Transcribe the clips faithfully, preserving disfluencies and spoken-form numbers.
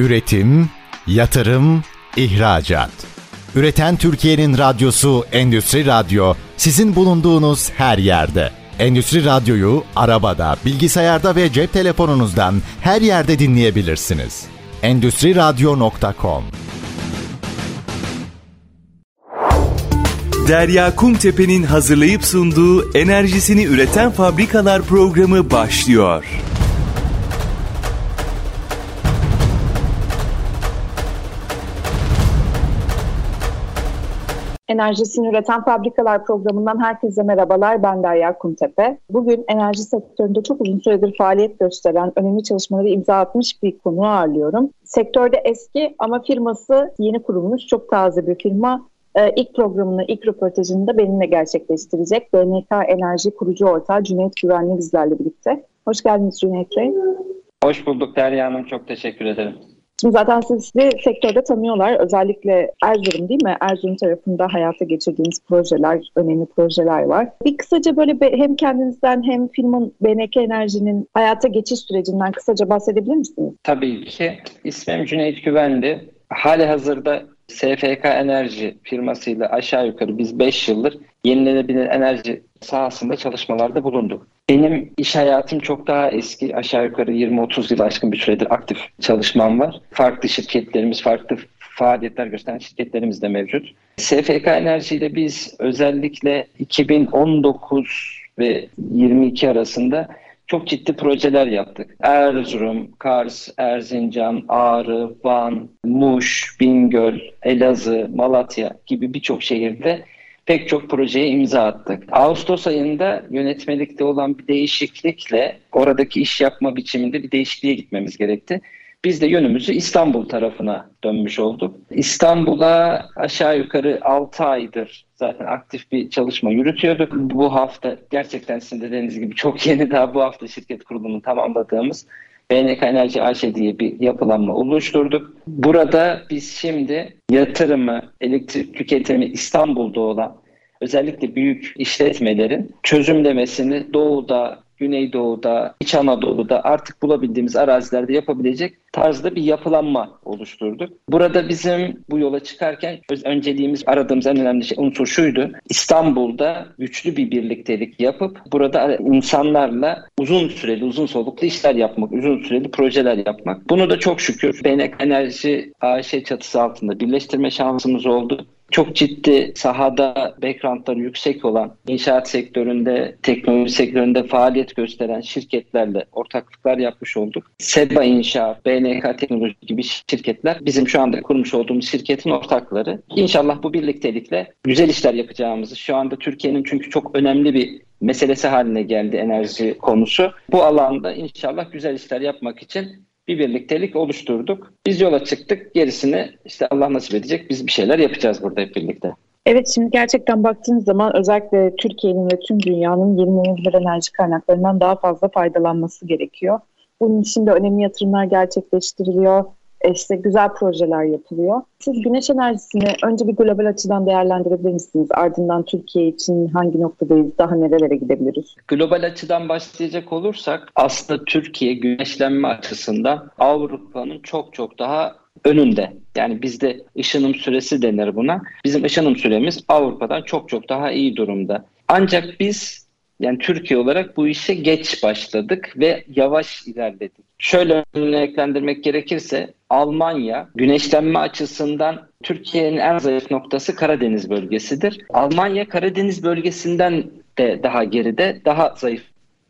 Üretim, yatırım, ihracat. Üreten Türkiye'nin radyosu Endüstri Radyo, sizin bulunduğunuz her yerde. Endüstri Radyo'yu arabada, bilgisayarda ve cep telefonunuzdan her yerde dinleyebilirsiniz. endüstri radyo nokta com Derya Kumtepe'nin hazırlayıp sunduğu Enerjisini Üreten Fabrikalar programı başlıyor. Enerjisini Üreten Fabrikalar programından herkese merhabalar. Ben Derya Kumtepe. Bugün enerji sektöründe çok uzun süredir faaliyet gösteren, önemli çalışmaları imza atmış bir konuğu ağırlıyorum. Sektörde eski ama firması yeni kurulmuş, çok taze bir firma. Ee, ilk programını, ilk röportajını da benimle gerçekleştirecek. B N K Enerji kurucu ortağı Cüneyt Güvenli bizlerle birlikte. Hoş geldiniz Cüneyt Bey. Hoş bulduk Derya Hanım. Çok teşekkür ederim. Şimdi zaten sizi sektörde tanıyorlar. Özellikle Erzurum değil mi? Erzurum tarafında hayata geçirdiğiniz projeler, önemli projeler var. Bir kısaca böyle hem kendinizden hem firmanın B N K Enerji'nin hayata geçiş sürecinden kısaca bahsedebilir misiniz? Tabii ki. İsmim Cüneyt Güvenli. Halihazırda C F K Enerji firmasıyla aşağı yukarı biz beş yıldır yenilenebilir enerji sahasında çalışmalarda bulunduk. Benim iş hayatım çok daha eski, aşağı yukarı yirmi otuz yıl aşkın bir süredir aktif çalışmam var. Farklı şirketlerimiz, farklı faaliyetler gösteren şirketlerimiz de mevcut. C F K Enerji ile biz özellikle iki bin on dokuz ve yirmi iki arasında çok ciddi projeler yaptık. Erzurum, Kars, Erzincan, Ağrı, Van, Muş, Bingöl, Elazığ, Malatya gibi birçok şehirde pek çok projeye imza attık. Ağustos ayında yönetmelikte olan bir değişiklikle oradaki iş yapma biçiminde bir değişikliğe gitmemiz gerekti. Biz de yönümüzü İstanbul tarafına dönmüş olduk. İstanbul'a aşağı yukarı altı aydır zaten aktif bir çalışma yürütüyorduk. Bu hafta gerçekten sizin dediğiniz gibi çok yeni, daha bu hafta şirket kurulumunu tamamladığımız B N K Enerji A Ş diye bir yapılanma oluşturduk. Burada biz şimdi yatırımı, elektrik tüketimi İstanbul'da olan özellikle büyük işletmelerin çözümlemesini doğuda, Güneydoğu'da, İç Anadolu'da artık bulabildiğimiz arazilerde yapabilecek tarzda bir yapılanma oluşturduk. Burada bizim bu yola çıkarken önceliğimiz, aradığımız en önemli şey, unsur şuydu. İstanbul'da güçlü bir birliktelik yapıp burada insanlarla uzun süreli, uzun soluklu işler yapmak, uzun süreli projeler yapmak. Bunu da çok şükür B N K Enerji A Ş çatısı altında birleştirme şansımız oldu. Çok ciddi sahada backgroundları yüksek olan, inşaat sektöründe, teknoloji sektöründe faaliyet gösteren şirketlerle ortaklıklar yapmış olduk. Seba İnşaat, B N K Teknoloji gibi şirketler bizim şu anda kurmuş olduğumuz şirketin ortakları. İnşallah bu birliktelikle güzel işler yapacağımızı, şu anda Türkiye'nin çünkü çok önemli bir meselesi haline geldi enerji konusu. Bu alanda inşallah güzel işler yapmak için bir birliktelik oluşturduk. Biz yola çıktık. Gerisini işte Allah nasip edecek. Biz bir şeyler yapacağız burada hep birlikte. Evet, şimdi gerçekten baktığınız zaman özellikle Türkiye'nin ve tüm dünyanın yenilenebilir enerji kaynaklarından daha fazla faydalanması gerekiyor. Bunun için de önemli yatırımlar gerçekleştiriliyor. İşte güzel projeler yapılıyor. Siz güneş enerjisini önce bir global açıdan değerlendirebilir misiniz? Ardından Türkiye için hangi noktadayız, daha nerelere gidebiliriz? Global açıdan başlayacak olursak aslında Türkiye güneşlenme açısından Avrupa'nın çok çok daha önünde. Yani bizde ışınım süresi denir buna. Bizim ışınım süremiz Avrupa'dan çok çok daha iyi durumda. Ancak biz, yani Türkiye olarak bu işe geç başladık ve yavaş ilerledik. Şöyle örneklendirmek gerekirse Almanya güneşlenme açısından Türkiye'nin en zayıf noktası Karadeniz bölgesidir. Almanya Karadeniz bölgesinden de daha geride, daha zayıf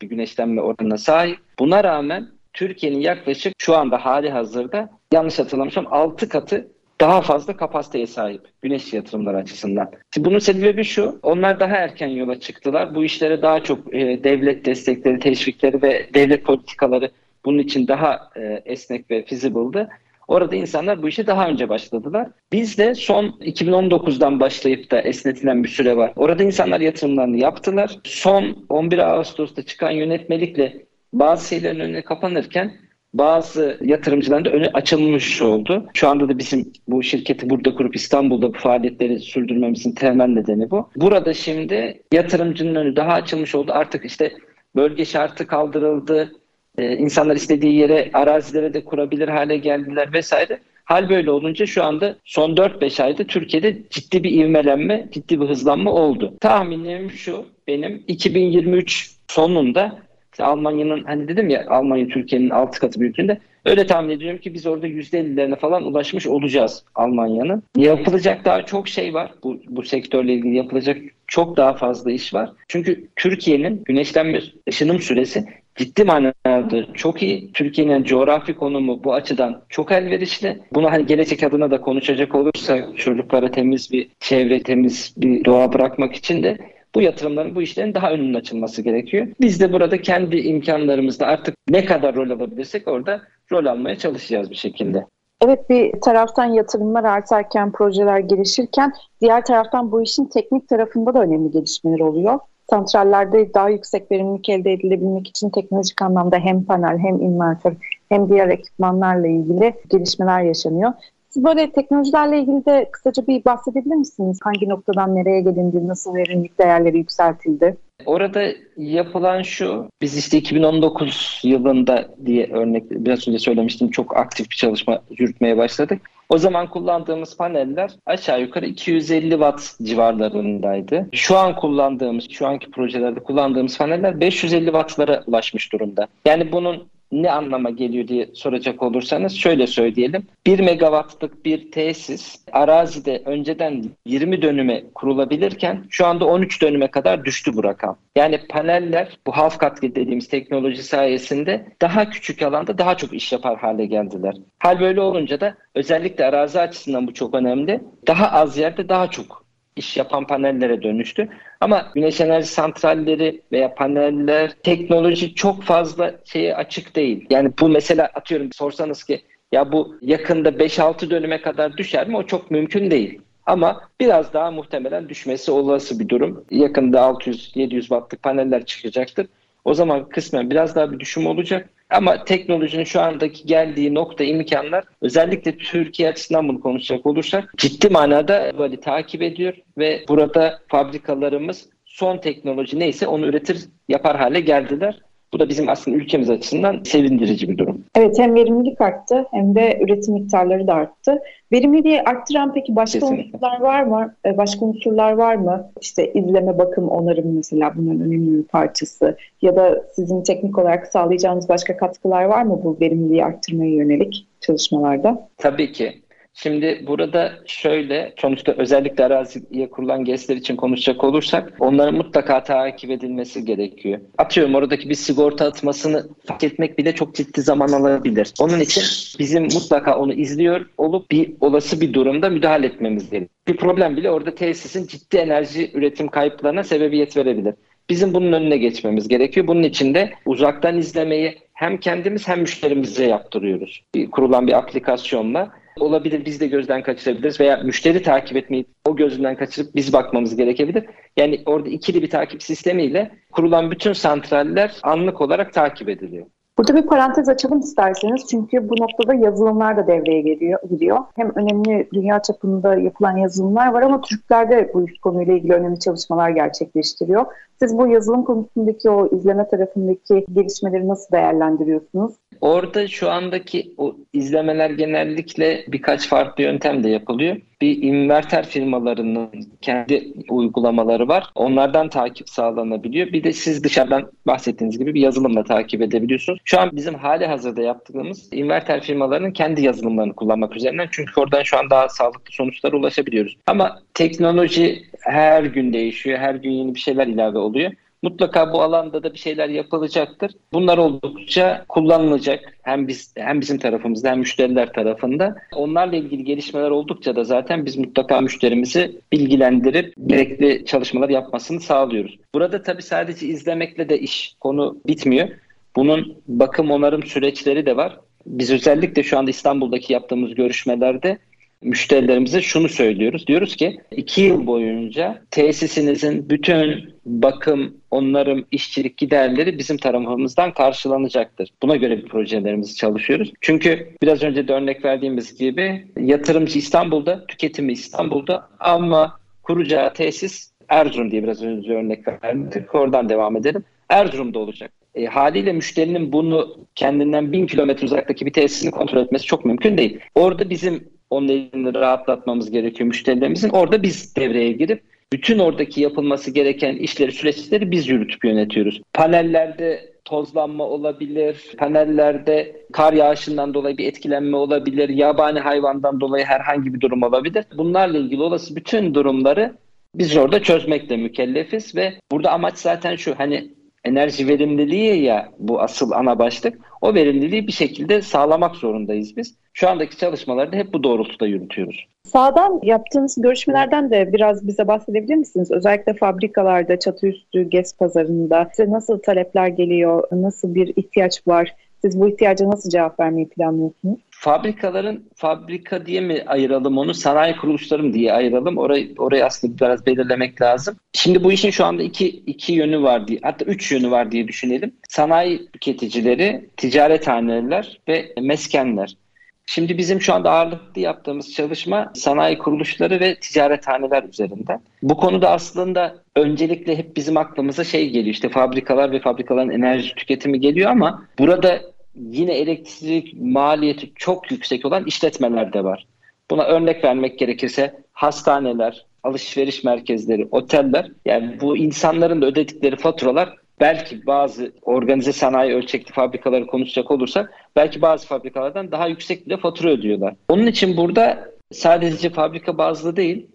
bir güneşlenme oranına sahip. Buna rağmen Türkiye'nin yaklaşık şu anda hali hazırda yanlış hatırlamışım altı katı daha fazla kapasiteye sahip güneş yatırımları açısından. Şimdi bunun sebebi şu, onlar daha erken yola çıktılar. Bu işlere daha çok e, devlet destekleri, teşvikleri ve devlet politikaları bunun için daha e, esnek ve feasible'dı. Orada insanlar bu işe daha önce başladılar. Biz de son iki bin on dokuzdan başlayıp da esnetilen bir süre var. Orada insanlar yatırımlarını yaptılar. Son on bir Ağustos'ta çıkan yönetmelikle bazı şeylerin önüne kapanırken bazı yatırımcıların da önü açılmış oldu. Şu anda da bizim bu şirketi burada kurup İstanbul'da bu faaliyetleri sürdürmemizin temel nedeni bu. Burada şimdi yatırımcının önü daha açılmış oldu. Artık işte bölge şartı kaldırıldı. E, insanlar istediği yere, arazilere de kurabilir hale geldiler vesaire. Hal böyle olunca şu anda son dört beş ayda Türkiye'de ciddi bir ivmelenme, ciddi bir hızlanma oldu. Tahminim şu benim, iki bin yirmi üç sonunda işte Almanya'nın, hani dedim ya, Almanya Türkiye'nin altı katı büyüklüğünde, öyle tahmin ediyorum ki biz orada yüzde ellilerine falan ulaşmış olacağız Almanya'nın. Yapılacak daha çok şey var. Bu, bu sektörle ilgili yapılacak çok daha fazla iş var. Çünkü Türkiye'nin güneşlenme ışınım süresi ciddi manada çok iyi. Türkiye'nin coğrafi konumu bu açıdan çok elverişli. Bunu hani gelecek adına da konuşacak olursak, çocuklara temiz bir çevre, temiz bir doğa bırakmak için de bu yatırımların, bu işlerin daha önünün açılması gerekiyor. Biz de burada kendi imkanlarımızla artık ne kadar rol alabilirsek orada rol almaya çalışacağız bir şekilde. Evet, bir taraftan yatırımlar artarken, projeler gelişirken, diğer taraftan bu işin teknik tarafında da önemli gelişmeler oluyor. Santrallerde daha yüksek verimlilik elde edilebilmek için teknolojik anlamda hem panel, hem invertör, hem diğer ekipmanlarla ilgili gelişmeler yaşanıyor. Siz böyle teknolojilerle ilgili de kısaca bir bahsedebilir misiniz? Hangi noktadan nereye gelindi, nasıl verimlilik değerleri yükseltildi? Orada yapılan şu, biz işte iki bin on dokuz yılında diye örnek, biraz önce söylemiştim, çok aktif bir çalışma yürütmeye başladık. O zaman kullandığımız paneller aşağı yukarı iki yüz elli watt civarlarındaydı. Şu an kullandığımız, şu anki projelerde kullandığımız paneller beş yüz elli wattlara ulaşmış durumda. Yani bunun ne anlama geliyor diye soracak olursanız şöyle söyleyelim. bir megawattlık bir tesis arazide önceden yirmi dönüme kurulabilirken şu anda on üç dönüme kadar düştü bu rakam. Yani paneller bu half cut dediğimiz teknoloji sayesinde daha küçük alanda daha çok iş yapar hale geldiler. Hal böyle olunca da özellikle arazi açısından bu çok önemli. Daha az yerde daha çok iş yapan panellere dönüştü. Ama güneş enerji santralleri veya paneller, teknoloji çok fazla şeye açık değil. Yani bu mesela, atıyorum sorsanız ki ya bu yakında beş altı dönüme kadar düşer mi? O çok mümkün değil. Ama biraz daha muhtemelen düşmesi olası bir durum. Yakında altı yüz yedi yüz wattlık paneller çıkacaktır. O zaman kısmen biraz daha bir düşüm olacak. Ama teknolojinin şu andaki geldiği nokta, imkanlar, özellikle Türkiye açısından bunu konuşacak olursak ciddi manada böyle takip ediyor ve burada fabrikalarımız son teknoloji neyse onu üretir, yapar hale geldiler. Bu da bizim aslında ülkemiz açısından sevindirici bir durum. Evet, hem verimlilik arttı hem de üretim miktarları da arttı. Verimliliği arttıran peki başka Kesinlikle. unsurlar var mı? Başka unsurlar var mı? İşte izleme, bakım, onarım mesela bunun önemli bir parçası. Ya da sizin teknik olarak sağlayacağınız başka katkılar var mı bu verimliliği arttırmaya yönelik çalışmalarda? Tabii ki. Şimdi burada şöyle, sonuçta özellikle araziye kurulan GES'ler için konuşacak olursak onların mutlaka takip edilmesi gerekiyor. Atıyorum oradaki bir sigorta atmasını fark etmek bile çok ciddi zaman alabilir. Onun için bizim mutlaka onu izliyor olup bir olası bir durumda müdahale etmemiz gerekiyor. Bir problem bile orada tesisin ciddi enerji üretim kayıplarına sebebiyet verebilir. Bizim bunun önüne geçmemiz gerekiyor. Bunun için de uzaktan izlemeyi hem kendimiz hem müşterimize yaptırıyoruz. Kurulan bir aplikasyonla. Olabilir biz de gözden kaçırabiliriz veya müşteri takip etmeyi o gözünden kaçırıp biz bakmamız gerekebilir. Yani orada ikili bir takip sistemiyle kurulan bütün santraller anlık olarak takip ediliyor. Burada bir parantez açalım isterseniz, çünkü bu noktada yazılımlar da devreye giriyor. Hem önemli dünya çapında yapılan yazılımlar var ama Türkler de bu konuyla ilgili önemli çalışmalar gerçekleştiriyor. Siz bu yazılım konusundaki, o izleme tarafındaki gelişmeleri nasıl değerlendiriyorsunuz? Orada şu andaki o izlemeler genellikle birkaç farklı yöntemle yapılıyor. Bir inverter firmalarının kendi uygulamaları var. Onlardan takip sağlanabiliyor. Bir de siz dışarıdan bahsettiğiniz gibi bir yazılımla takip edebiliyorsunuz. Şu an bizim hali hazırda yaptığımız inverter firmalarının kendi yazılımlarını kullanmak üzerinden. Çünkü oradan şu an daha sağlıklı sonuçlara ulaşabiliyoruz. Ama teknoloji her gün değişiyor. Her gün yeni bir şeyler ilave oluyor. Mutlaka bu alanda da bir şeyler yapılacaktır. Bunlar oldukça kullanılacak hem biz hem bizim tarafımızda hem müşteriler tarafında. Onlarla ilgili gelişmeler oldukça da zaten biz mutlaka müşterimizi bilgilendirip gerekli çalışmalar yapmasını sağlıyoruz. Burada tabii sadece izlemekle de iş konu bitmiyor. Bunun bakım onarım süreçleri de var. Biz özellikle şu anda İstanbul'daki yaptığımız görüşmelerde müşterilerimize şunu söylüyoruz. Diyoruz ki iki yıl boyunca tesisinizin bütün bakım, onarım, işçilik giderleri bizim tarafımızdan karşılanacaktır. Buna göre bir projelerimizi çalışıyoruz. Çünkü biraz önce de örnek verdiğimiz gibi yatırımcı İstanbul'da, tüketimi İstanbul'da ama kuracağı tesis Erzurum diye biraz önce örnek verdik. Oradan devam edelim. Erzurum'da olacak. E, haliyle müşterinin bunu kendinden bin kilometre uzaktaki bir tesisini kontrol etmesi çok mümkün değil. Orada bizim onun elini rahatlatmamız gerekiyor, müşterilerimizin. Orada biz devreye girip bütün oradaki yapılması gereken işleri, süreçleri biz yürütüp yönetiyoruz. Panellerde tozlanma olabilir, panellerde kar yağışından dolayı bir etkilenme olabilir, yabani hayvandan dolayı herhangi bir durum olabilir. Bunlarla ilgili olası bütün durumları biz orada çözmekle mükellefiz ve burada amaç zaten şu, hani enerji verimliliği ya bu asıl ana başlık. O verimliliği bir şekilde sağlamak zorundayız biz. Şu andaki çalışmaları da hep bu doğrultuda yürütüyoruz. Sahadan yaptığınız görüşmelerden de biraz bize bahsedebilir misiniz? Özellikle fabrikalarda, çatı üstü gez pazarında size nasıl talepler geliyor, nasıl bir ihtiyaç var? Siz bu ihtiyaca nasıl cevap vermeyi planlıyorsunuz? Fabrikaların, fabrika diye mi ayıralım onu, sanayi kuruluşları mı diye ayıralım? Orayı, orayı aslında biraz belirlemek lazım. Şimdi bu işin şu anda iki, iki yönü var diye, hatta üç yönü var diye düşünelim. Sanayi tüketicileri, ticarethaneler ve meskenler. Şimdi bizim şu anda ağırlıklı yaptığımız çalışma sanayi kuruluşları ve ticarethaneler üzerinden. Bu konuda aslında öncelikle hep bizim aklımıza şey geliyor, işte fabrikalar ve fabrikaların enerji tüketimi geliyor ama burada yine elektrik maliyeti çok yüksek olan işletmeler de var. Buna örnek vermek gerekirse hastaneler, alışveriş merkezleri, oteller, yani bu insanların da ödedikleri faturalar belki bazı organize sanayi ölçekli fabrikaları konuşacak olursak belki bazı fabrikalardan daha yüksek bile fatura ödüyorlar. Onun için burada sadece fabrika bazlı değil,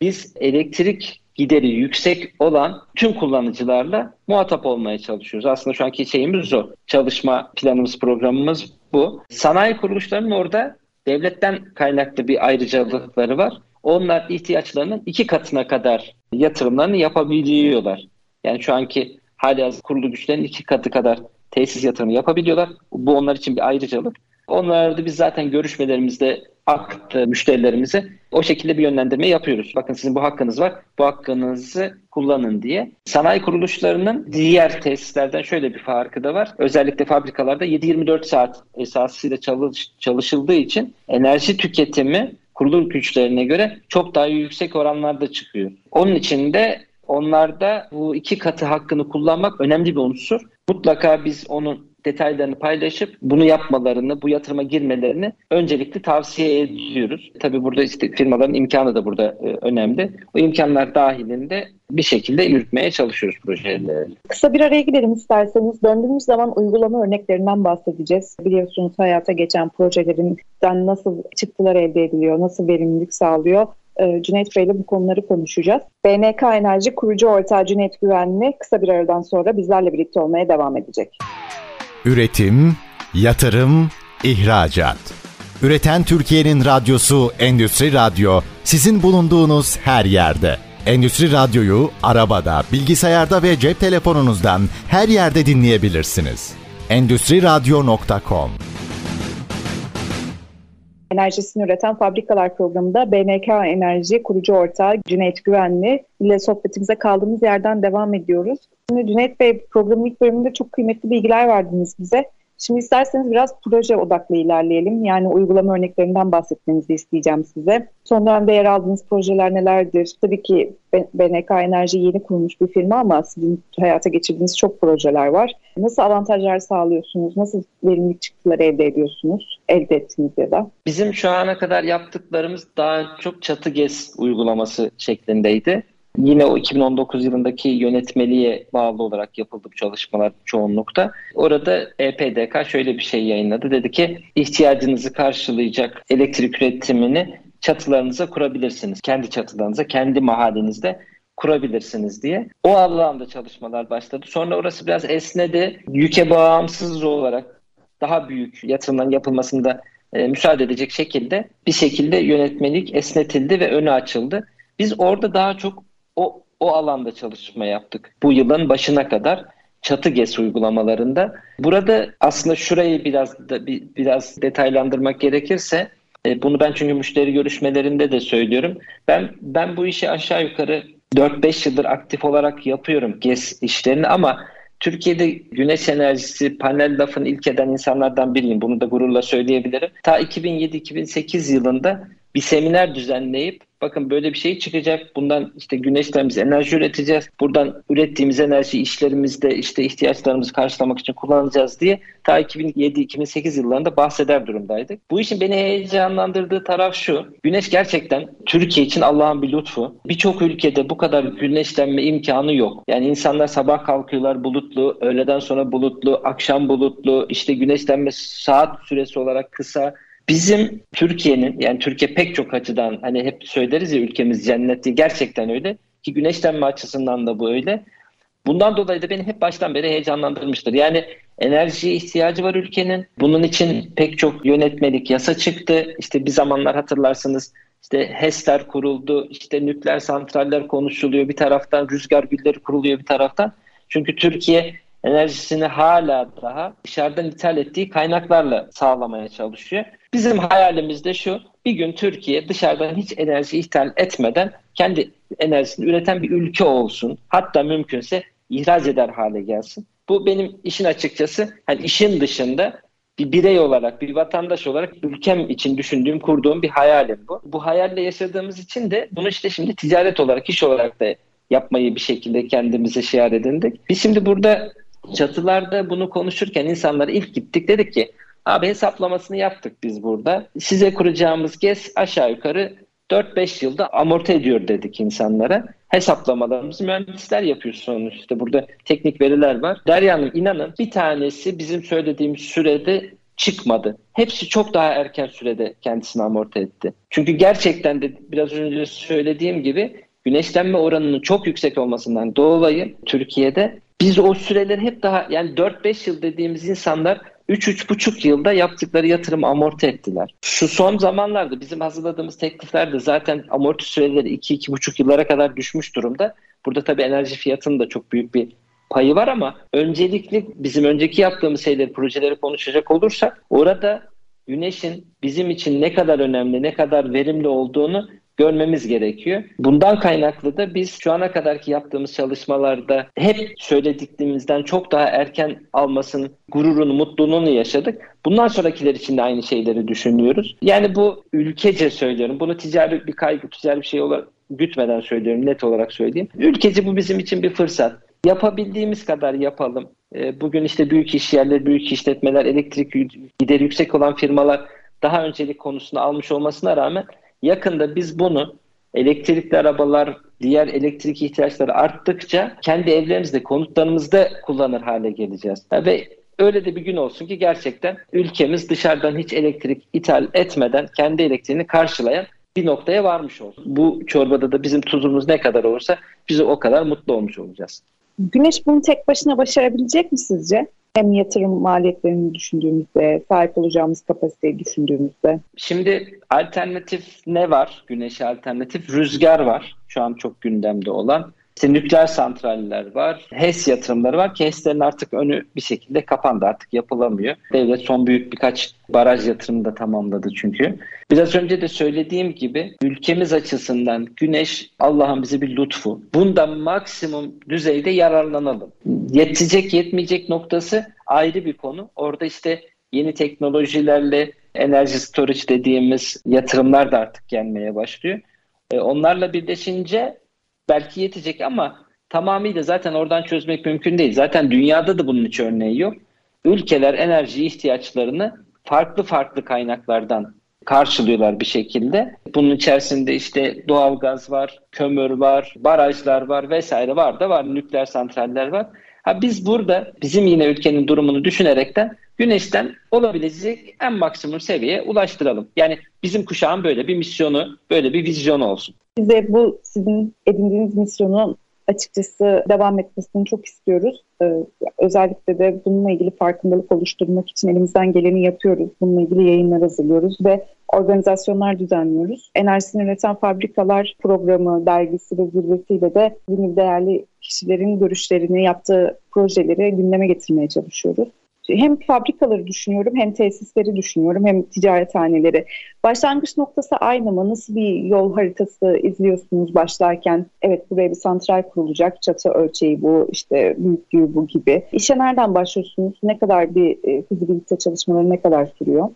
biz elektrik gideri yüksek olan tüm kullanıcılarla muhatap olmaya çalışıyoruz. Aslında şu anki şeyimiz o. Çalışma planımız, programımız bu. Sanayi kuruluşlarının orada devletten kaynaklı bir ayrıcalıkları var. Onlar ihtiyaçlarının iki katına kadar yatırımlarını yapabiliyorlar. Yani şu anki halihazırda kurulu güçlerin iki katı kadar tesis yatırımı yapabiliyorlar. Bu onlar için bir ayrıcalık. Onları da biz zaten görüşmelerimizde aktı müşterilerimize o şekilde bir yönlendirme yapıyoruz. Bakın sizin bu hakkınız var, bu hakkınızı kullanın diye. Sanayi kuruluşlarının diğer tesislerden şöyle bir farkı da var. Özellikle fabrikalarda yedi yirmi dört saat esasıyla çalış, çalışıldığı için enerji tüketimi kurulu güçlerine göre çok daha yüksek oranlarda çıkıyor. Onun için de onlarda bu iki katı hakkını kullanmak önemli bir unsur. Mutlaka biz onun detaylarını paylaşıp bunu yapmalarını, bu yatırıma girmelerini öncelikli tavsiye ediyoruz. Tabii burada işte firmaların imkanı da burada önemli. O imkanlar dahilinde bir şekilde yürütmeye çalışıyoruz projeleri. Kısa bir araya gidelim isterseniz. Döndüğümüz zaman uygulama örneklerinden bahsedeceğiz. Biliyorsunuz hayata geçen projelerimizden nasıl çıktılar elde ediliyor, nasıl verimlilik sağlıyor. Cüneyt Bey ile bu konuları konuşacağız. B N K Enerji kurucu ortağı Cüneyt Güvenli kısa bir aradan sonra bizlerle birlikte olmaya devam edecek. Üretim, yatırım, ihracat. Üreten Türkiye'nin radyosu Endüstri Radyo, sizin bulunduğunuz her yerde. Endüstri Radyo'yu arabada, bilgisayarda ve cep telefonunuzdan her yerde dinleyebilirsiniz. endüstri radyo nokta com Enerjisini Üreten Fabrikalar programında B N K Enerji kurucu ortağı Cüneyt Güvenli ile sohbetimize kaldığımız yerden devam ediyoruz. Şimdi Cüneyt Bey, programın ilk bölümünde çok kıymetli bilgiler verdiniz bize. Şimdi isterseniz biraz proje odaklı ilerleyelim. Yani uygulama örneklerinden bahsetmenizi isteyeceğim size. Son dönemde yer aldığınız projeler nelerdir? Tabii ki B N K Enerji yeni kurulmuş bir firma ama sizin hayata geçirdiğiniz çok projeler var. Nasıl avantajlar sağlıyorsunuz? Nasıl verimlilik çıktıları elde ediyorsunuz? Elde ettiniz ya da? Bizim şu ana kadar yaptıklarımız daha çok çatı gez uygulaması şeklindeydi. Yine o iki bin on dokuz yılındaki yönetmeliğe bağlı olarak yapıldı bu çalışmalar çoğunlukta. Orada E P D K şöyle bir şey yayınladı. Dedi ki ihtiyacınızı karşılayacak elektrik üretimini çatılarınıza kurabilirsiniz. Kendi çatılarınıza, kendi mahallenizde kurabilirsiniz diye. O alanda çalışmalar başladı. Sonra orası biraz esnedi. Yüke bağımsız olarak daha büyük yatırımların yapılmasında e, müsaade edecek şekilde bir şekilde yönetmelik esnetildi ve önü açıldı. Biz orada daha çok O, o alanda çalışma yaptık. Bu yılın başına kadar çatı gez uygulamalarında. Burada aslında şurayı biraz da, bir, biraz detaylandırmak gerekirse, e, bunu ben çünkü müşteri görüşmelerinde de söylüyorum. Ben ben bu işi aşağı yukarı dört beş yıldır aktif olarak yapıyorum gez işlerini ama Türkiye'de güneş enerjisi panel lafını ilk eden insanlardan biriyim. Bunu da gururla söyleyebilirim. Ta iki bin yedi iki bin sekiz yılında bir seminer düzenleyip Bakın böyle bir şey çıkacak. Bundan işte güneşten biz enerji üreteceğiz. Buradan ürettiğimiz enerji işlerimizde işte ihtiyaçlarımızı karşılamak için kullanacağız diye ta iki bin yedi iki bin sekiz yıllarında bahseder durumdaydık. Bu işin beni heyecanlandırdığı taraf şu. Güneş gerçekten Türkiye için Allah'ın bir lütfu. Birçok ülkede bu kadar güneşlenme imkanı yok. Yani insanlar sabah kalkıyorlar bulutlu, öğleden sonra bulutlu, akşam bulutlu, işte güneşlenme saat süresi olarak kısa. Bizim Türkiye'nin, yani Türkiye pek çok açıdan, hani hep söyleriz ya ülkemiz cennet diye, gerçekten öyle ki güneşlenme açısından da bu öyle. Bundan dolayı da beni hep baştan beri heyecanlandırmıştır. Yani enerjiye ihtiyacı var ülkenin. Bunun için pek çok yönetmelik, yasa çıktı. İşte bir zamanlar hatırlarsınız işte HES'ler kuruldu, işte nükleer santraller konuşuluyor bir taraftan, rüzgar gülleri kuruluyor bir taraftan. Çünkü Türkiye enerjisini hala daha dışarıdan ithal ettiği kaynaklarla sağlamaya çalışıyor. Bizim hayalimiz de şu, bir gün Türkiye dışarıdan hiç enerji ithal etmeden kendi enerjisini üreten bir ülke olsun. Hatta mümkünse ihraç eder hale gelsin. Bu benim işin açıkçası, hani işin dışında bir birey olarak, bir vatandaş olarak ülkem için düşündüğüm, kurduğum bir hayalim bu. Bu hayalle yaşadığımız için de bunu işte şimdi ticaret olarak, iş olarak da yapmayı bir şekilde kendimize şiar edindik. Biz şimdi burada çatılarda bunu konuşurken insanlara ilk gittik, dedik ki abi hesaplamasını yaptık biz burada. Size kuracağımız GES aşağı yukarı dört beş yılda amorti ediyor dedik insanlara. Hesaplamalarımızı mühendisler yapıyor sonuçta. Burada teknik veriler var. Derya Hanım, inanın bir tanesi bizim söylediğimiz sürede çıkmadı. Hepsi çok daha erken sürede kendisini amorti etti. Çünkü gerçekten de biraz önce söylediğim gibi güneşlenme oranının çok yüksek olmasından dolayı Türkiye'de biz o süreleri hep daha, yani dört beş yıl dediğimiz insanlar üç üç buçuk yılda yaptıkları yatırımı amorti ettiler. Şu son zamanlarda bizim hazırladığımız tekliflerde zaten amorti süreleri iki iki buçuk yıllara kadar düşmüş durumda. Burada tabii enerji fiyatının da çok büyük bir payı var ama öncelikli bizim önceki yaptığımız şeyleri, projeleri konuşacak olursak orada güneşin bizim için ne kadar önemli, ne kadar verimli olduğunu görmemiz gerekiyor. Bundan kaynaklı da biz şu ana kadarki yaptığımız çalışmalarda hep söylediklerimizden çok daha erken almasının gururunu, mutluluğunu yaşadık. Bundan sonrakiler için de aynı şeyleri düşünüyoruz. Yani bu ülkece söylüyorum. Bunu ticari bir kaygı, ticari bir şey olarak gütmeden söylüyorum, net olarak söyleyeyim. Ülkece bu bizim için bir fırsat. Yapabildiğimiz kadar yapalım. Bugün işte büyük iş yerleri, büyük işletmeler, elektrik gideri yüksek olan firmalar daha öncelik konusunu almış olmasına rağmen yakında biz bunu elektrikli arabalar, diğer elektrik ihtiyaçları arttıkça kendi evlerimizde, konutlarımızda kullanır hale geleceğiz. Ve öyle de bir gün olsun ki gerçekten ülkemiz dışarıdan hiç elektrik ithal etmeden kendi elektriğini karşılayan bir noktaya varmış olsun. Bu çorbada da bizim tuzumuz ne kadar olursa biz o kadar mutlu olmuş olacağız. Güneş bunu tek başına başarabilecek mi sizce? Hem yatırım maliyetlerini düşündüğümüzde, sahip olacağımız kapasiteyi düşündüğümüzde. Şimdi alternatif ne var? Güneşe alternatif rüzgar var. Şu an çok gündemde olan. İşte nükleer santraller var. HES yatırımları var ki HES'lerin artık önü bir şekilde kapandı. Artık yapılamıyor. Devlet son büyük birkaç baraj yatırımını da tamamladı çünkü. Biraz önce de söylediğim gibi ülkemiz açısından güneş Allah'ın bize bir lütfu. Bundan maksimum düzeyde yararlanalım. Yetecek yetmeyecek noktası ayrı bir konu. Orada işte yeni teknolojilerle enerji storage dediğimiz yatırımlar da artık gelmeye başlıyor. E, onlarla birleşince belki yetecek ama tamamıyla zaten oradan çözmek mümkün değil. Zaten dünyada da bunun hiç örneği yok. Ülkeler enerji ihtiyaçlarını farklı farklı kaynaklardan karşılıyorlar bir şekilde. Bunun içerisinde işte doğalgaz var, kömür var, barajlar var vesaire var da var, nükleer santraller var. Ha biz burada bizim yine ülkenin durumunu düşünerekten güneşten olabilecek en maksimum seviyeye ulaştıralım. Yani bizim kuşağın böyle bir misyonu, böyle bir vizyonu olsun. Bize bu sizin edindiğiniz misyonun açıkçası devam etmesini çok istiyoruz. Ee, özellikle de bununla ilgili farkındalık oluşturmak için elimizden geleni yapıyoruz. Bununla ilgili yayınlar hazırlıyoruz ve organizasyonlar düzenliyoruz. Enerjisini Üreten Fabrikalar programı, dergisi ve zirvesiyle de yeni değerli kişilerin görüşlerini, yaptığı projeleri gündeme getirmeye çalışıyoruz. Hem fabrikaları düşünüyorum, hem tesisleri düşünüyorum, hem ticarethaneleri. Başlangıç noktası aynı mı? Nasıl bir yol haritası izliyorsunuz başlarken? Evet, buraya bir santral kurulacak, çatı ölçeği bu, işte büyüklüğü bu gibi. İşe nereden başlıyorsunuz? Ne kadar bir fizibilite çalışmaları ne kadar sürüyor?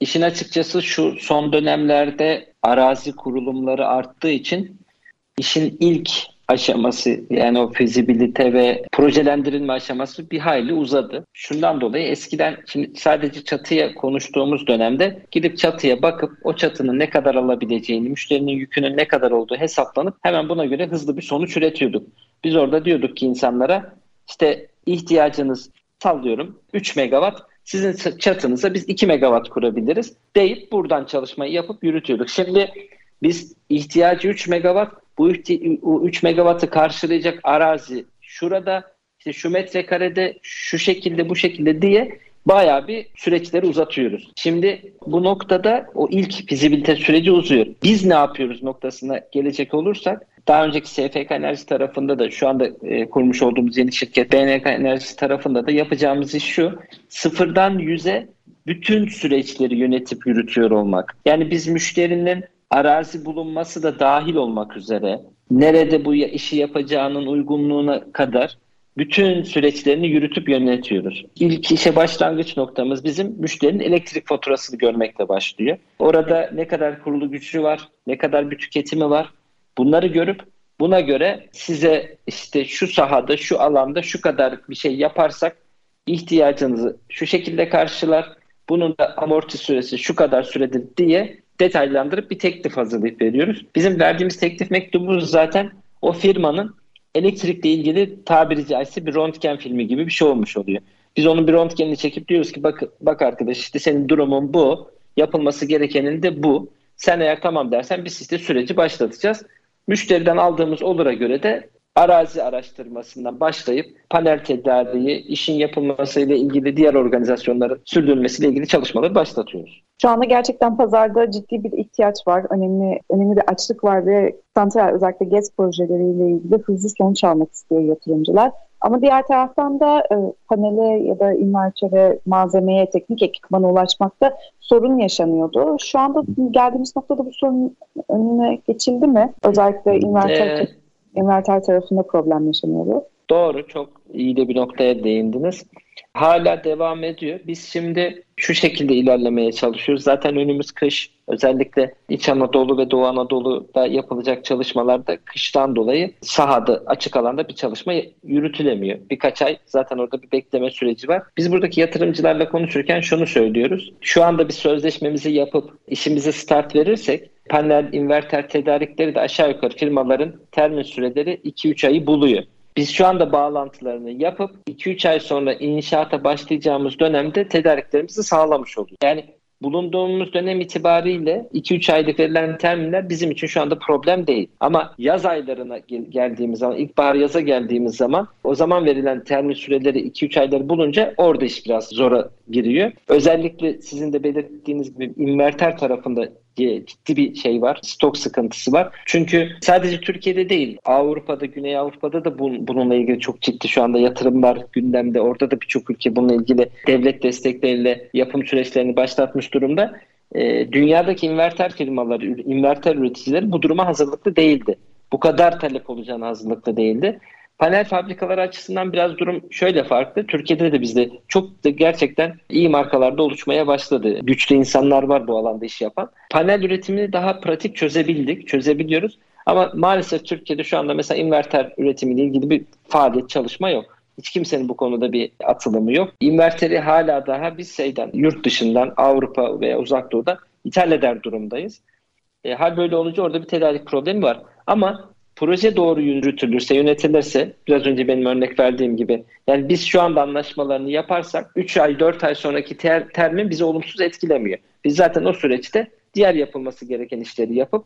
İşin açıkçası şu son dönemlerde arazi kurulumları arttığı için işin ilk aşaması, yani o fizibilite ve projelendirilme aşaması bir hayli uzadı. Şundan dolayı eskiden, şimdi sadece çatıya konuştuğumuz dönemde gidip çatıya bakıp o çatının ne kadar alabileceğini, müşterinin yükünün ne kadar olduğu hesaplanıp hemen buna göre hızlı bir sonuç üretiyorduk. Biz orada diyorduk ki insanlara, işte ihtiyacınız, sallıyorum, üç megawatt, sizin çatınıza biz iki megawatt kurabiliriz deyip buradan çalışmayı yapıp yürütüyorduk. Şimdi biz ihtiyacı üç megawatt, bu üç megawattı karşılayacak arazi şurada, işte şu metrekarede, şu şekilde, bu şekilde diye bayağı bir süreçleri uzatıyoruz. Şimdi bu noktada o ilk fizibilite süreci uzuyor. Biz ne yapıyoruz noktasına gelecek olursak, daha önceki C F K Enerji tarafında da, şu anda e, kurmuş olduğumuz yeni şirket B N K Enerji tarafında da yapacağımız iş şu: sıfırdan yüze bütün süreçleri yönetip yürütüyor olmak. Yani biz müşterinin arazi bulunması da dahil olmak üzere, nerede bu işi yapacağının uygunluğuna kadar bütün süreçlerini yürütüp yönetiyoruz. İlk işe başlangıç noktamız bizim müşterinin elektrik faturasını görmekle başlıyor. Orada ne kadar kurulu gücü var, ne kadar bir tüketimi var, bunları görüp buna göre size işte şu sahada, şu alanda şu kadar bir şey yaparsak ihtiyacınızı şu şekilde karşılar, bunun da amorti süresi şu kadar süredir diye detaylandırıp bir teklif hazırlayıp veriyoruz. Bizim verdiğimiz teklif mektubumuz zaten o firmanın elektrikle ilgili, tabiri caizse, bir röntgen filmi gibi bir şey olmuş oluyor. Biz onun bir röntgenini çekip diyoruz ki bak, bak arkadaş, işte senin durumun bu, yapılması gerekenin de bu. Sen eğer tamam dersen biz işte süreci başlatacağız. Müşteriden aldığımız olura göre de arazi araştırmasından başlayıp panel tedariği, işin yapılmasıyla ilgili diğer organizasyonların sürdürülmesiyle ilgili çalışmaları başlatıyoruz. Şu anda gerçekten pazarda ciddi bir ihtiyaç var. Önemli önemli bir açlık var ve santral, özellikle gez projeleriyle ilgili hızlı sonuç almak istiyor yatırımcılar. Ama diğer taraftan da e, panele ya da invertere, malzemeye, teknik ekipmana ulaşmakta sorun yaşanıyordu. Şu anda geldiğimiz noktada bu sorunun önüne geçildi mi? Özellikle inverter ee... inverter tarafında problem yaşanıyordu. Doğru, çok iyi de bir noktaya değindiniz. Hala devam ediyor. Biz şimdi şu şekilde ilerlemeye çalışıyoruz. Zaten önümüz kış. Özellikle İç Anadolu ve Doğu Anadolu'da yapılacak çalışmalarda kıştan dolayı sahada, açık alanda bir çalışma yürütülemiyor. Birkaç ay zaten orada bir bekleme süreci var. Biz buradaki yatırımcılarla konuşurken şunu söylüyoruz: şu anda bir sözleşmemizi yapıp işimize start verirsek panel, inverter tedarikleri de aşağı yukarı firmaların termin süreleri iki üç ayı buluyor. Biz şu anda bağlantılarını yapıp iki üç ay sonra inşaata başlayacağımız dönemde tedariklerimizi sağlamış oluyor. Yani bulunduğumuz dönem itibariyle iki üç aylık verilen terminler bizim için şu anda problem değil. Ama yaz aylarına gel- geldiğimiz zaman, ilkbahar yaza geldiğimiz zaman, o zaman verilen termin süreleri iki üç ayları bulunca orada iş biraz zora giriyor. Özellikle sizin de belirttiğiniz gibi inverter tarafında ciddi bir şey var, stok sıkıntısı var. Çünkü sadece Türkiye'de değil, Avrupa'da, Güney Avrupa'da da bununla ilgili çok ciddi şu anda yatırımlar gündemde. Orada da birçok ülke bununla ilgili devlet destekleriyle yapım süreçlerini başlatmış durumda. E, dünyadaki inverter firmaları, inverter üreticileri bu duruma hazırlıklı değildi. Bu kadar talep olacağına hazırlıklı değildi. Panel fabrikaları açısından biraz durum şöyle farklı. Türkiye'de de bizde çok da gerçekten iyi markalarda oluşmaya başladı. Güçlü insanlar var bu alanda iş yapan. Panel üretimini daha pratik çözebildik, çözebiliyoruz. Ama maalesef Türkiye'de şu anda mesela inverter üretimiyle ilgili bir faaliyet, çalışma yok. Hiç kimsenin bu konuda bir atılımı yok. İnverteri hala daha biz şeyden, yurt dışından, Avrupa veya Uzak Doğu'da ithal eder durumdayız. E, hal böyle olunca orada bir tedarik problemi var. Ama proje doğru yürütülürse, yönetilirse, biraz önce benim örnek verdiğim gibi, yani biz şu anda anlaşmalarını yaparsak üç ay dört ay sonraki ter, termin bizi olumsuz etkilemiyor. Biz zaten o süreçte diğer yapılması gereken işleri yapıp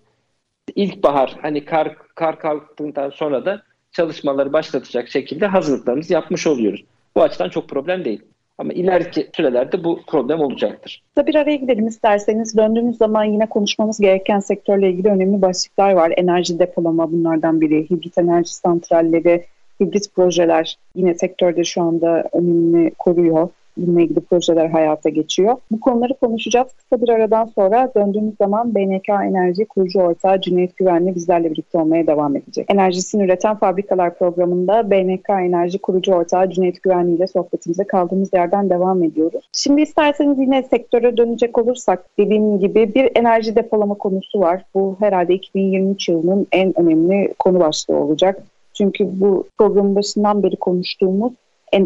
ilkbahar, hani kar kar kalktığından sonra da çalışmaları başlatacak şekilde hazırlıklarımızı yapmış oluyoruz. Bu açıdan çok problem değil. Ama ileriki sürelerde bu problem olacaktır. Bir araya gidelim isterseniz. Döndüğümüz zaman yine konuşmamız gereken sektörle ilgili önemli başlıklar var. Enerji depolama bunlardan biri, hibrit enerji santralleri, hibrit projeler yine sektörde şu anda önemini koruyor. bununla ilgili projeler hayata geçiyor. Bu konuları konuşacağız. Kısa bir aradan sonra döndüğümüz zaman B N K Enerji kurucu ortağı Cüneyt Güvenli bizlerle birlikte olmaya devam edecek. Enerjisini Üreten Fabrikalar programında B N K Enerji kurucu ortağı Cüneyt Güvenli ile sohbetimize kaldığımız yerden devam ediyoruz. Şimdi isterseniz yine sektöre dönecek olursak, dediğim gibi bir enerji depolama konusu var. Bu herhalde iki bin yirmi üç yılının en önemli konu başlığı olacak. Çünkü bu programın başından beri konuştuğumuz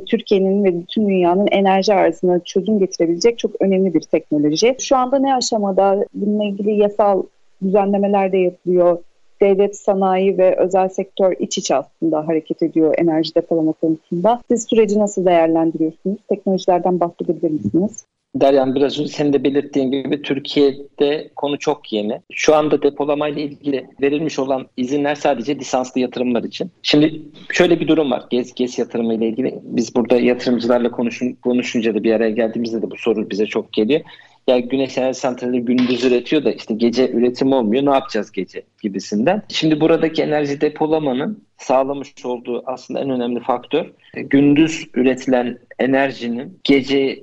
Türkiye'nin ve bütün dünyanın enerji arzına çözüm getirebilecek çok önemli bir teknoloji. Şu anda ne aşamada? Bununla ilgili yasal düzenlemeler de yapılıyor. Devlet, sanayi ve özel sektör iç içe aslında hareket ediyor enerji depolama konusunda. Siz süreci nasıl değerlendiriyorsunuz? Teknolojilerden bahsedebilir misiniz? Deryan, biraz önce senin de belirttiğin gibi Türkiye'de konu çok yeni. Şu anda depolamayla ilgili verilmiş olan izinler sadece lisanslı yatırımlar için. Şimdi şöyle bir durum var. G E S, G E S yatırımı ile ilgili biz burada yatırımcılarla konuşun, konuşunca da bir araya geldiğimizde de bu soru bize çok geliyor. Ya güneş enerji santrali gündüz üretiyor da işte gece üretim olmuyor, ne yapacağız gece gibisinden. Şimdi buradaki enerji depolamanın sağlamış olduğu aslında en önemli faktör, gündüz üretilen enerjinin geceye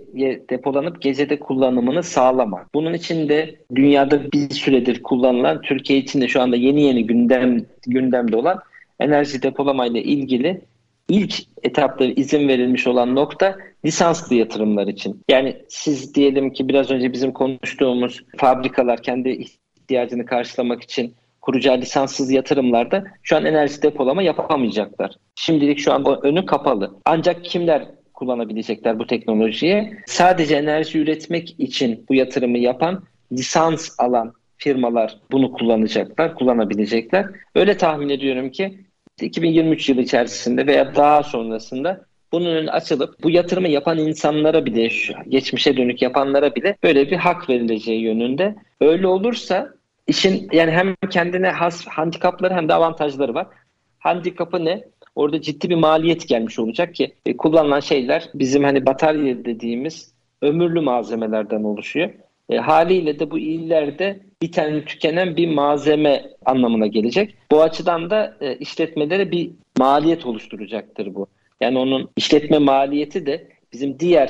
depolanıp gecede kullanımını sağlamak. Bunun için de dünyada bir süredir kullanılan, Türkiye için de şu anda yeni yeni gündem gündemde olan enerji depolamayla ilgili İlk etapta izin verilmiş olan nokta lisanslı yatırımlar için. Yani siz diyelim ki biraz önce bizim konuştuğumuz fabrikalar kendi ihtiyacını karşılamak için kuracağı lisanssız yatırımlarda şu an enerji depolama yapamayacaklar. Şimdilik şu an önü kapalı. Ancak kimler kullanabilecekler bu teknolojiyi? Sadece enerji üretmek için bu yatırımı yapan, lisans alan firmalar bunu kullanacaklar, kullanabilecekler. Öyle tahmin ediyorum ki iki bin yirmi üç yılı içerisinde veya daha sonrasında bunun açılıp bu yatırımı yapan insanlara bile, geçmişe dönük yapanlara bile böyle bir hak verileceği yönünde. Öyle olursa işin yani hem kendine has handikapları hem de avantajları var. Handikapı ne? Orada ciddi bir maliyet gelmiş olacak ki e, kullanılan şeyler bizim hani batarya dediğimiz ömürlü malzemelerden oluşuyor. E, haliyle de bu illerde biten, tükenen bir malzeme anlamına gelecek. Bu açıdan da e, işletmelere bir maliyet oluşturacaktır bu. Yani onun işletme maliyeti de bizim diğer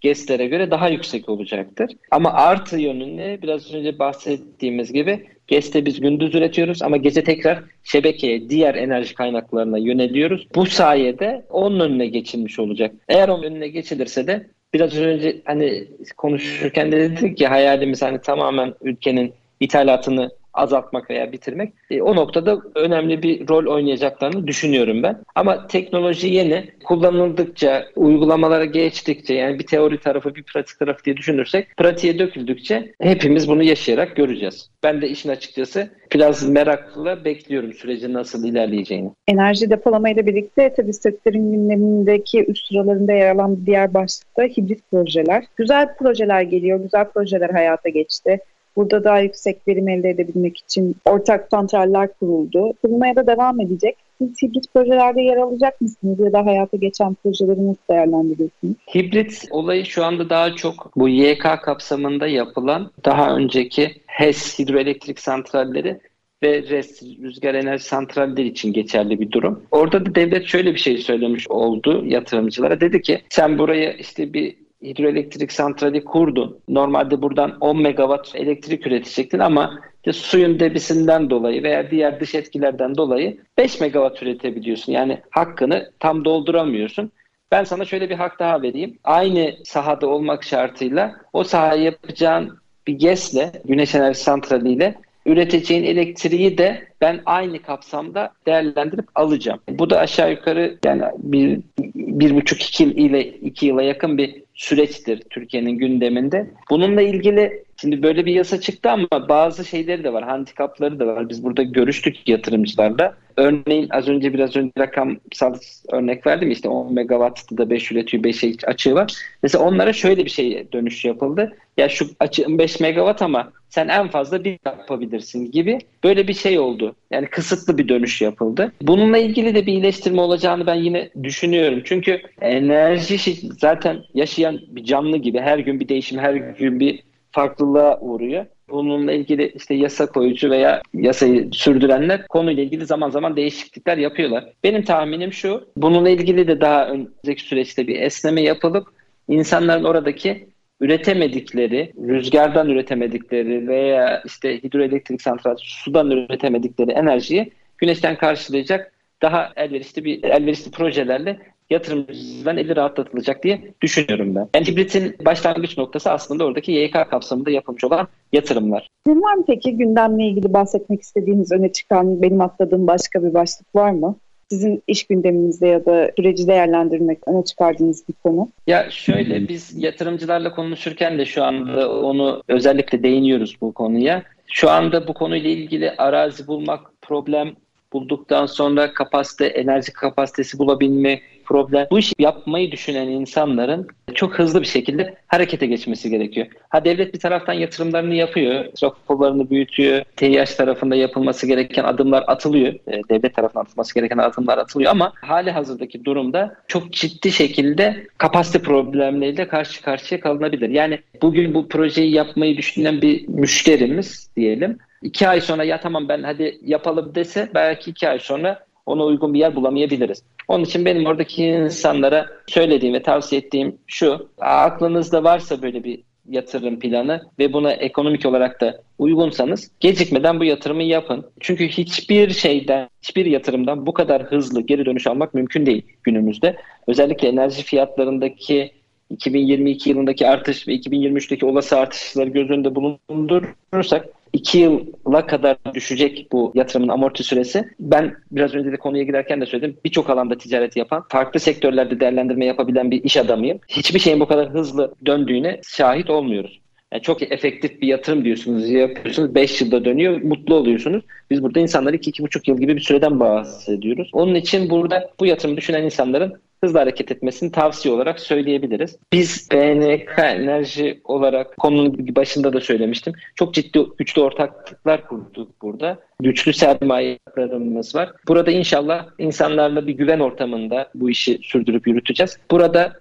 G E S'lere göre daha yüksek olacaktır. Ama artı yönünde biraz önce bahsettiğimiz gibi G E S'te biz gündüz üretiyoruz ama gece tekrar şebekeye, diğer enerji kaynaklarına yöneliyoruz. Bu sayede onun önüne geçilmiş olacak. Eğer onun önüne geçilirse de biraz önce hani konuşurken de dedik ki hayalimiz hani tamamen ülkenin ithalatını azaltmak veya bitirmek. E, o noktada önemli bir rol oynayacaklarını düşünüyorum ben. Ama teknoloji yeni. Kullanıldıkça, uygulamalara geçtikçe, yani bir teori tarafı, bir pratik tarafı diye düşünürsek, pratiğe döküldükçe hepimiz bunu yaşayarak göreceğiz. Ben de işin açıkçası biraz merakla bekliyorum sürecin nasıl ilerleyeceğini. Enerji depolamayla birlikte tabii sektörün gündemindeki üst sıralarında yer alan bir diğer başlık da hibrit projeler. Güzel projeler geliyor, güzel projeler hayata geçti. Burada daha yüksek verim elde edebilmek için ortak santraller kuruldu. Kurulmaya da devam edecek. Siz hibrit projelerde yer alacak mısınız ya da hayata geçen projeleri nasıl değerlendiriyorsunuz? Hibrit olayı şu anda daha çok bu Y K kapsamında yapılan daha önceki H E S hidroelektrik santralleri ve R E S rüzgar enerji santralleri için geçerli bir durum. Orada da devlet şöyle bir şey söylemiş oldu yatırımcılara. Dedi ki sen buraya işte bir hidroelektrik santrali kurdun. Normalde buradan on megawatt elektrik üretecektin ama işte suyun debisinden dolayı veya diğer dış etkilerden dolayı beş megawatt üretebiliyorsun. Yani hakkını tam dolduramıyorsun. Ben sana şöyle bir hak daha vereyim. Aynı sahada olmak şartıyla o sahaya yapacağın bir G E S'le, güneş enerji santraliyle üreteceğin elektriği de ben aynı kapsamda değerlendirip alacağım. Bu da aşağı yukarı yani bir, bir buçuk iki ile iki yıla yakın bir süreçtir Türkiye'nin gündeminde. Bununla ilgili şimdi böyle bir yasa çıktı ama bazı şeyleri de var, handikapları da var. Biz burada görüştük yatırımcılarla. Örneğin az önce biraz önce rakamsal örnek verdim, işte on megawatt'ta da beş üretiyor, beş açığı var. Mesela onlara şöyle bir şey dönüş yapıldı. Ya şu açığın beş megawatt ama sen en fazla bir yapabilirsin gibi böyle bir şey oldu. Yani kısıtlı bir dönüş yapıldı. Bununla ilgili de bir iyileştirme olacağını ben yine düşünüyorum. Çünkü enerji zaten yaşayan bir canlı gibi her gün bir değişim, her gün bir farklılığa uğruyor. Bununla ilgili işte yasa koyucu veya yasayı sürdürenler konuyla ilgili zaman zaman değişiklikler yapıyorlar. Benim tahminim şu, bununla ilgili de daha önceki süreçte bir esneme yapılıp insanların oradaki üretemedikleri, rüzgardan üretemedikleri veya işte hidroelektrik santral, sudan üretemedikleri enerjiyi güneşten karşılayacak daha elverişli bir elverişli projelerle yatırımcıdan eli rahatlatılacak diye düşünüyorum ben. Yani hibritin başlangıç noktası aslında oradaki Y K kapsamında yapılmış olan yatırımlar. Sizin var mı peki gündemle ilgili bahsetmek istediğiniz, öne çıkan, benim atladığım başka bir başlık var mı? Sizin iş gündeminizde ya da süreci değerlendirmek öne çıkardığınız bir konu. Ya şöyle, biz yatırımcılarla konuşurken de şu anda onu özellikle değiniyoruz bu konuya. Şu anda bu konuyla ilgili arazi bulmak problem, bulduktan sonra kapasite, enerji kapasitesi bulabilme problem. Bu işi yapmayı düşünen insanların çok hızlı bir şekilde harekete geçmesi gerekiyor. Ha, devlet bir taraftan yatırımlarını yapıyor, raporlarını büyütüyor, T İ H tarafında yapılması gereken adımlar atılıyor, devlet tarafından atılması gereken adımlar atılıyor ama hali hazırdaki durumda çok ciddi şekilde kapasite problemleriyle karşı karşıya kalınabilir. Yani bugün bu projeyi yapmayı düşünen bir müşterimiz diyelim, iki ay sonra ya tamam ben hadi yapalım dese belki iki ay sonra ona uygun bir yer bulamayabiliriz. Onun için benim oradaki insanlara söylediğim ve tavsiye ettiğim şu: aklınızda varsa böyle bir yatırım planı ve buna ekonomik olarak da uygunsanız gecikmeden bu yatırımı yapın. Çünkü hiçbir şeyden, hiçbir yatırımdan bu kadar hızlı geri dönüş almak mümkün değil günümüzde. Özellikle enerji fiyatlarındaki iki bin yirmi iki yılındaki artış ve iki bin yirmi üçteki olası artışları göz önünde bulundurursak iki yıla kadar düşecek bu yatırımın amorti süresi. Ben biraz önce de konuya girerken de söyledim. Birçok alanda ticaret yapan, farklı sektörlerde değerlendirme yapabilen bir iş adamıyım. Hiçbir şeyin bu kadar hızlı döndüğüne şahit olmuyoruz. Yani çok efektif bir yatırım diyorsunuz, yapıyorsunuz, beş yılda dönüyor, mutlu oluyorsunuz. Biz burada insanları iki iki buçuk yıl gibi bir süreden bahsediyoruz. Onun için burada bu yatırımı düşünen insanların hızlı hareket etmesini tavsiye olarak söyleyebiliriz. Biz B N K Enerji olarak, konunun başında da söylemiştim, çok ciddi güçlü ortaklıklar kurduk burada. Güçlü sermayelerimiz var. Burada inşallah insanlarla bir güven ortamında bu işi sürdürüp yürüteceğiz. Burada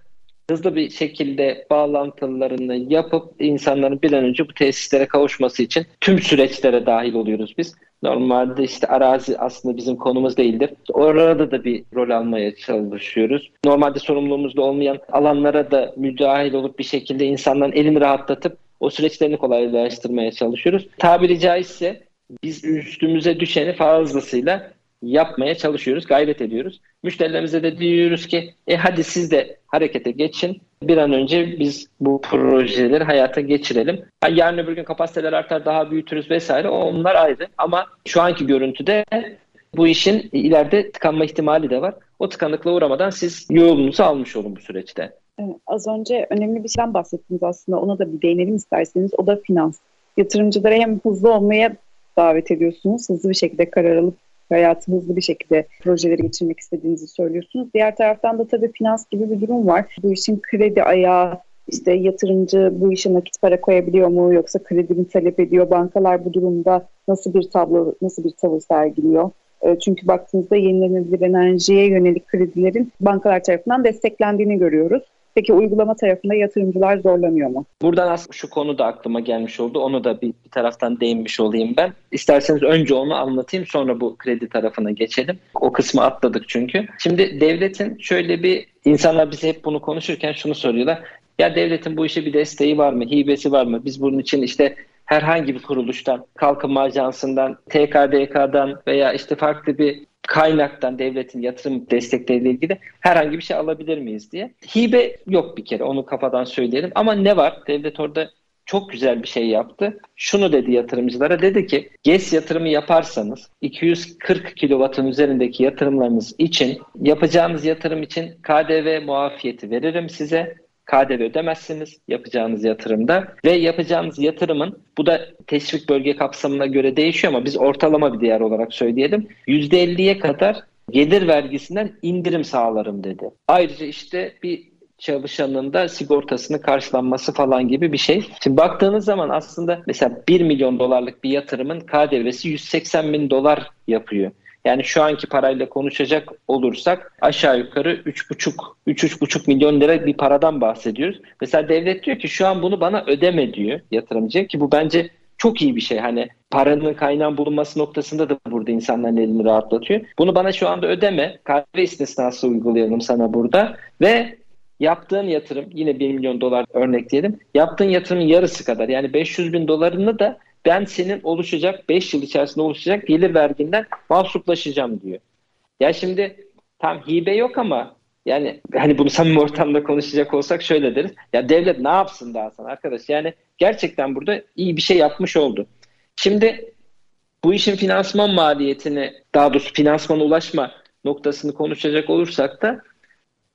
hızlı bir şekilde bağlantılarını yapıp insanların bir an önce bu tesislere kavuşması için tüm süreçlere dahil oluyoruz biz. Normalde işte arazi aslında bizim konumuz değildir. Orada da bir rol almaya çalışıyoruz. Normalde sorumluluğumuzda olmayan alanlara da müdahil olup bir şekilde insanların elini rahatlatıp o süreçlerini kolaylaştırmaya çalışıyoruz. Tabiri caizse biz üstümüze düşeni fazlasıyla yapmaya çalışıyoruz, gayret ediyoruz. Müşterilerimize de diyoruz ki e hadi siz de harekete geçin. Bir an önce biz bu projeleri hayata geçirelim. Yarın öbür gün kapasiteler artar, daha büyütürüz vesaire. Onlar ayrı ama şu anki görüntüde bu işin ileride tıkanma ihtimali de var. O tıkanıklığa uğramadan siz yolunuzu almış olun bu süreçte. Evet, az önce önemli bir şeyden bahsettiniz aslında. Ona da bir değinelim isterseniz. O da finans. Yatırımcılara hem hızlı olmaya davet ediyorsunuz, hızlı bir şekilde karar alıp hayatı hızlı bir şekilde projeleri geçirmek istediğinizi söylüyorsunuz. Diğer taraftan da tabii finans gibi bir durum var. Bu işin kredi ayağı, işte yatırımcı bu işe nakit para koyabiliyor mu yoksa kredi mi talep ediyor? Bankalar bu durumda nasıl bir tablo, nasıl bir tavır sergiliyor? Çünkü baktığınızda yenilenebilir enerjiye yönelik kredilerin bankalar tarafından desteklendiğini görüyoruz. Peki uygulama tarafında yatırımcılar zorlanıyor mu? Buradan aslında şu konu da aklıma gelmiş oldu. Onu da bir, bir taraftan değinmiş olayım ben. İsterseniz önce onu anlatayım, sonra bu kredi tarafına geçelim. O kısmı atladık çünkü. Şimdi devletin şöyle bir, insanlar bize hep bunu konuşurken şunu soruyorlar. Ya devletin bu işe bir desteği var mı, hibesi var mı? Biz bunun için işte herhangi bir kuruluştan, Kalkınma Ajansı'ndan, T K D K'dan veya işte farklı bir kaynaktan devletin yatırım destekleriyle ilgili herhangi bir şey alabilir miyiz diye. Hibe yok bir kere, onu kafadan söyleyelim. Ama ne var? Devlet orada çok güzel bir şey yaptı. Şunu dedi yatırımcılara, dedi ki GES yatırımı yaparsanız iki yüz kırk kilovatın üzerindeki yatırımlarınız için, yapacağınız yatırım için K D V muafiyeti veririm size. K D V ödemezsiniz yapacağınız yatırımda ve yapacağınız yatırımın, bu da teşvik bölge kapsamına göre değişiyor ama biz ortalama bir değer olarak söyleyelim, yüzde elliye kadar gelir vergisinden indirim sağlarım dedi. Ayrıca işte bir çalışanın da sigortasını karşılanması falan gibi bir şey. Şimdi baktığınız zaman aslında mesela bir milyon dolarlık bir yatırımın K D V'si yüz seksen bin dolar yapıyor. Yani şu anki parayla konuşacak olursak aşağı yukarı üç buçuk milyon lira bir paradan bahsediyoruz. Mesela devlet diyor ki şu an bunu bana ödeme diyor yatırımcı, ki bu bence çok iyi bir şey. Hani paranın kaynağın bulunması noktasında da burada insanların elini rahatlatıyor. Bunu bana şu anda ödeme, K D V istisnası uygulayalım sana burada ve Yaptığın yatırım, yine bir milyon dolar örnek diyelim, yaptığın yatırımın yarısı kadar, yani beş yüz bin dolarını da ben senin oluşacak beş yıl içerisinde oluşacak gelir verginden mahsuplaşacağım diyor. Ya şimdi tam hibe yok ama yani hani bunu samimi ortamda konuşacak olsak şöyle deriz. Ya devlet ne yapsın daha sana arkadaş? Yani gerçekten burada iyi bir şey yapmış oldu. Şimdi bu işin finansman maliyetini, daha doğrusu finansmana ulaşma noktasını konuşacak olursak da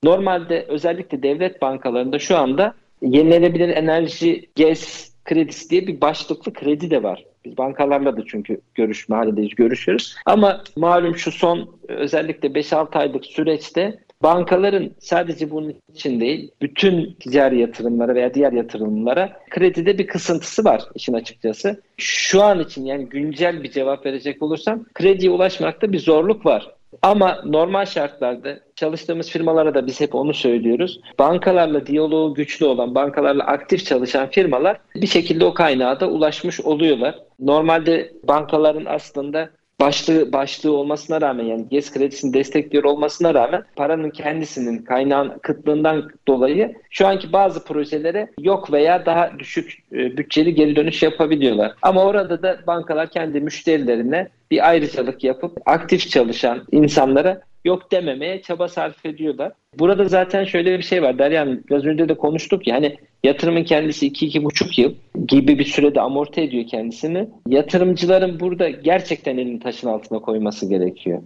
normalde özellikle devlet bankalarında şu anda yenilenebilir enerji GES kredisi diye bir başlıklı kredi de var. Biz bankalarla da çünkü görüşme halindeyiz, görüşüyoruz. Ama malum şu son özellikle beş altı aylık süreçte bankaların sadece bunun için değil, bütün ticari yatırımlara veya diğer yatırımlara kredide bir kısıntısı var işin açıkçası. Şu an için yani güncel bir cevap verecek olursam krediye ulaşmakta bir zorluk var. Ama normal şartlarda çalıştığımız firmalara da biz hep onu söylüyoruz. Bankalarla diyaloğu güçlü olan, bankalarla aktif çalışan firmalar bir şekilde o kaynağa da ulaşmış oluyorlar. Normalde bankaların aslında başlığı başlığı olmasına rağmen, yani GES kredisini destekliyor olmasına rağmen paranın kendisinin kaynağın kıtlığından dolayı şu anki bazı projelere yok veya daha düşük bütçeli geri dönüş yapabiliyorlar. Ama orada da bankalar kendi müşterilerine bir ayrıcalık yapıp aktif çalışan insanlara yok dememeye çaba sarf ediyorlar. Burada zaten şöyle bir şey var Derya Hanım, biraz önce de konuştuk ya, hani yatırımın kendisi iki iki buçuk yıl gibi bir sürede amorti ediyor kendisini. Yatırımcıların burada gerçekten elini taşın altına koyması gerekiyor.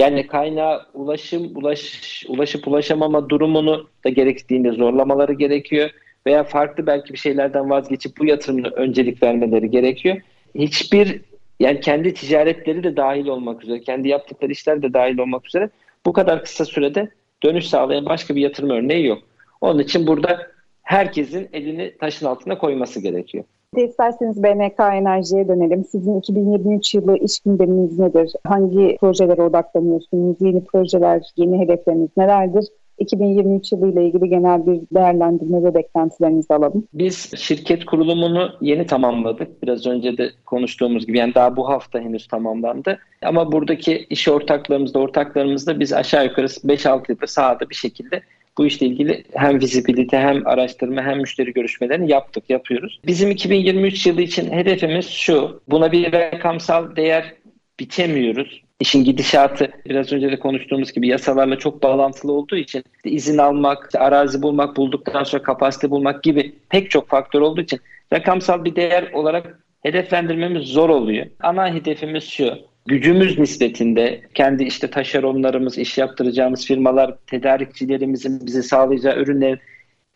Yani kaynağa ulaşım, ulaş, ulaşıp ulaşamama durumunu da gerektiğinde zorlamaları gerekiyor. Veya farklı belki bir şeylerden vazgeçip bu yatırımına öncelik vermeleri gerekiyor. Hiçbir, yani kendi ticaretleri de dahil olmak üzere, kendi yaptıkları işler de dahil olmak üzere bu kadar kısa sürede dönüş sağlayan başka bir yatırım örneği yok. Onun için burada herkesin elini taşın altına koyması gerekiyor. İsterseniz B N K Enerji'ye dönelim. Sizin iki bin yirmi üç yılı iş gündeminiz nedir? Hangi projelere odaklanıyorsunuz? Yeni projeler, yeni hedefleriniz nelerdir? iki bin yirmi üç yılıyla ilgili genel bir değerlendirme ve beklentilerinizi alalım. Biz şirket kurulumunu yeni tamamladık. Biraz önce de konuştuğumuz gibi, yani daha bu hafta henüz tamamlandı. Ama buradaki iş ortaklarımızla, ortaklarımızla biz aşağı yukarı beş altı yılda sahada bir şekilde bu işle ilgili hem vizibilite, hem araştırma, hem müşteri görüşmelerini yaptık, yapıyoruz. Bizim iki bin yirmi üç yılı için hedefimiz şu, buna bir rakamsal değer biçemiyoruz. İşin gidişatı biraz önce de konuştuğumuz gibi yasalarla çok bağlantılı olduğu için izin almak, arazi bulmak, bulduktan sonra kapasite bulmak gibi pek çok faktör olduğu için rakamsal bir değer olarak hedeflendirmemiz zor oluyor. Ana hedefimiz şu, gücümüz nispetinde kendi işte taşeronlarımız, iş yaptıracağımız firmalar, tedarikçilerimizin bize sağlayacağı ürünlerin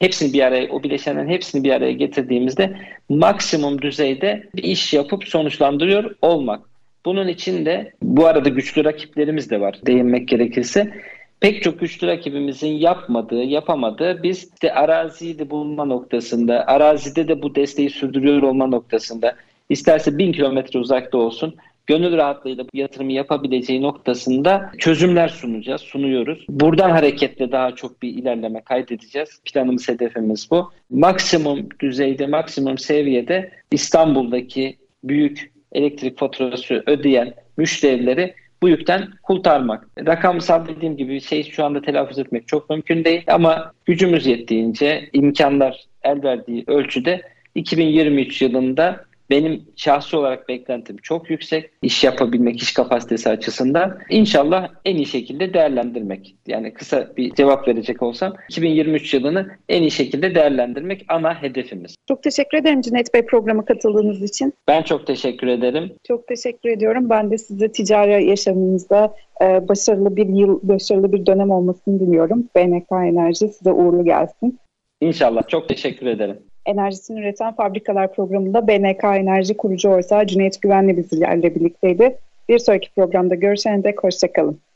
hepsini bir araya, o bileşenlerin hepsini bir araya getirdiğimizde maksimum düzeyde bir iş yapıp sonuçlandırıyor olmak. Bunun için de bu arada güçlü rakiplerimiz de var değinmek gerekirse. Pek çok güçlü rakibimizin yapmadığı, yapamadığı, biz işte araziyi de bulma noktasında, arazide de bu desteği sürdürüyor olma noktasında, isterse bin kilometre uzakta olsun, gönül rahatlığıyla bu yatırımı yapabileceği noktasında çözümler sunacağız, sunuyoruz. Buradan hareketle daha çok bir ilerleme kaydedeceğiz. Planımız, hedefimiz bu. Maksimum düzeyde, maksimum seviyede İstanbul'daki büyük elektrik faturası ödeyen müşterileri bu yükten kurtarmak. Rakamsal dediğim gibi şey şu anda telaffuz etmek çok mümkün değil ama gücümüz yettiğince, imkanlar el verdiği ölçüde iki bin yirmi üç yılında benim şahsi olarak beklentim çok yüksek. İş yapabilmek, iş kapasitesi açısından inşallah en iyi şekilde değerlendirmek. Yani kısa bir cevap verecek olsam iki bin yirmi üç yılını en iyi şekilde değerlendirmek ana hedefimiz. Çok teşekkür ederim Cüneyt Bey programa katıldığınız için. Ben çok teşekkür ederim. Çok teşekkür ediyorum. Ben de size ticari yaşamınızda başarılı bir yıl, başarılı bir dönem olmasını diliyorum. B N K Enerji size uğurlu gelsin. İnşallah. Çok teşekkür ederim. Enerjisini Üreten Fabrikalar programında B N K Enerji kurucu ortağı Cüneyt Güvenli bizlerle birlikteydi. Bir sonraki programda görüşene dek hoşça kalın.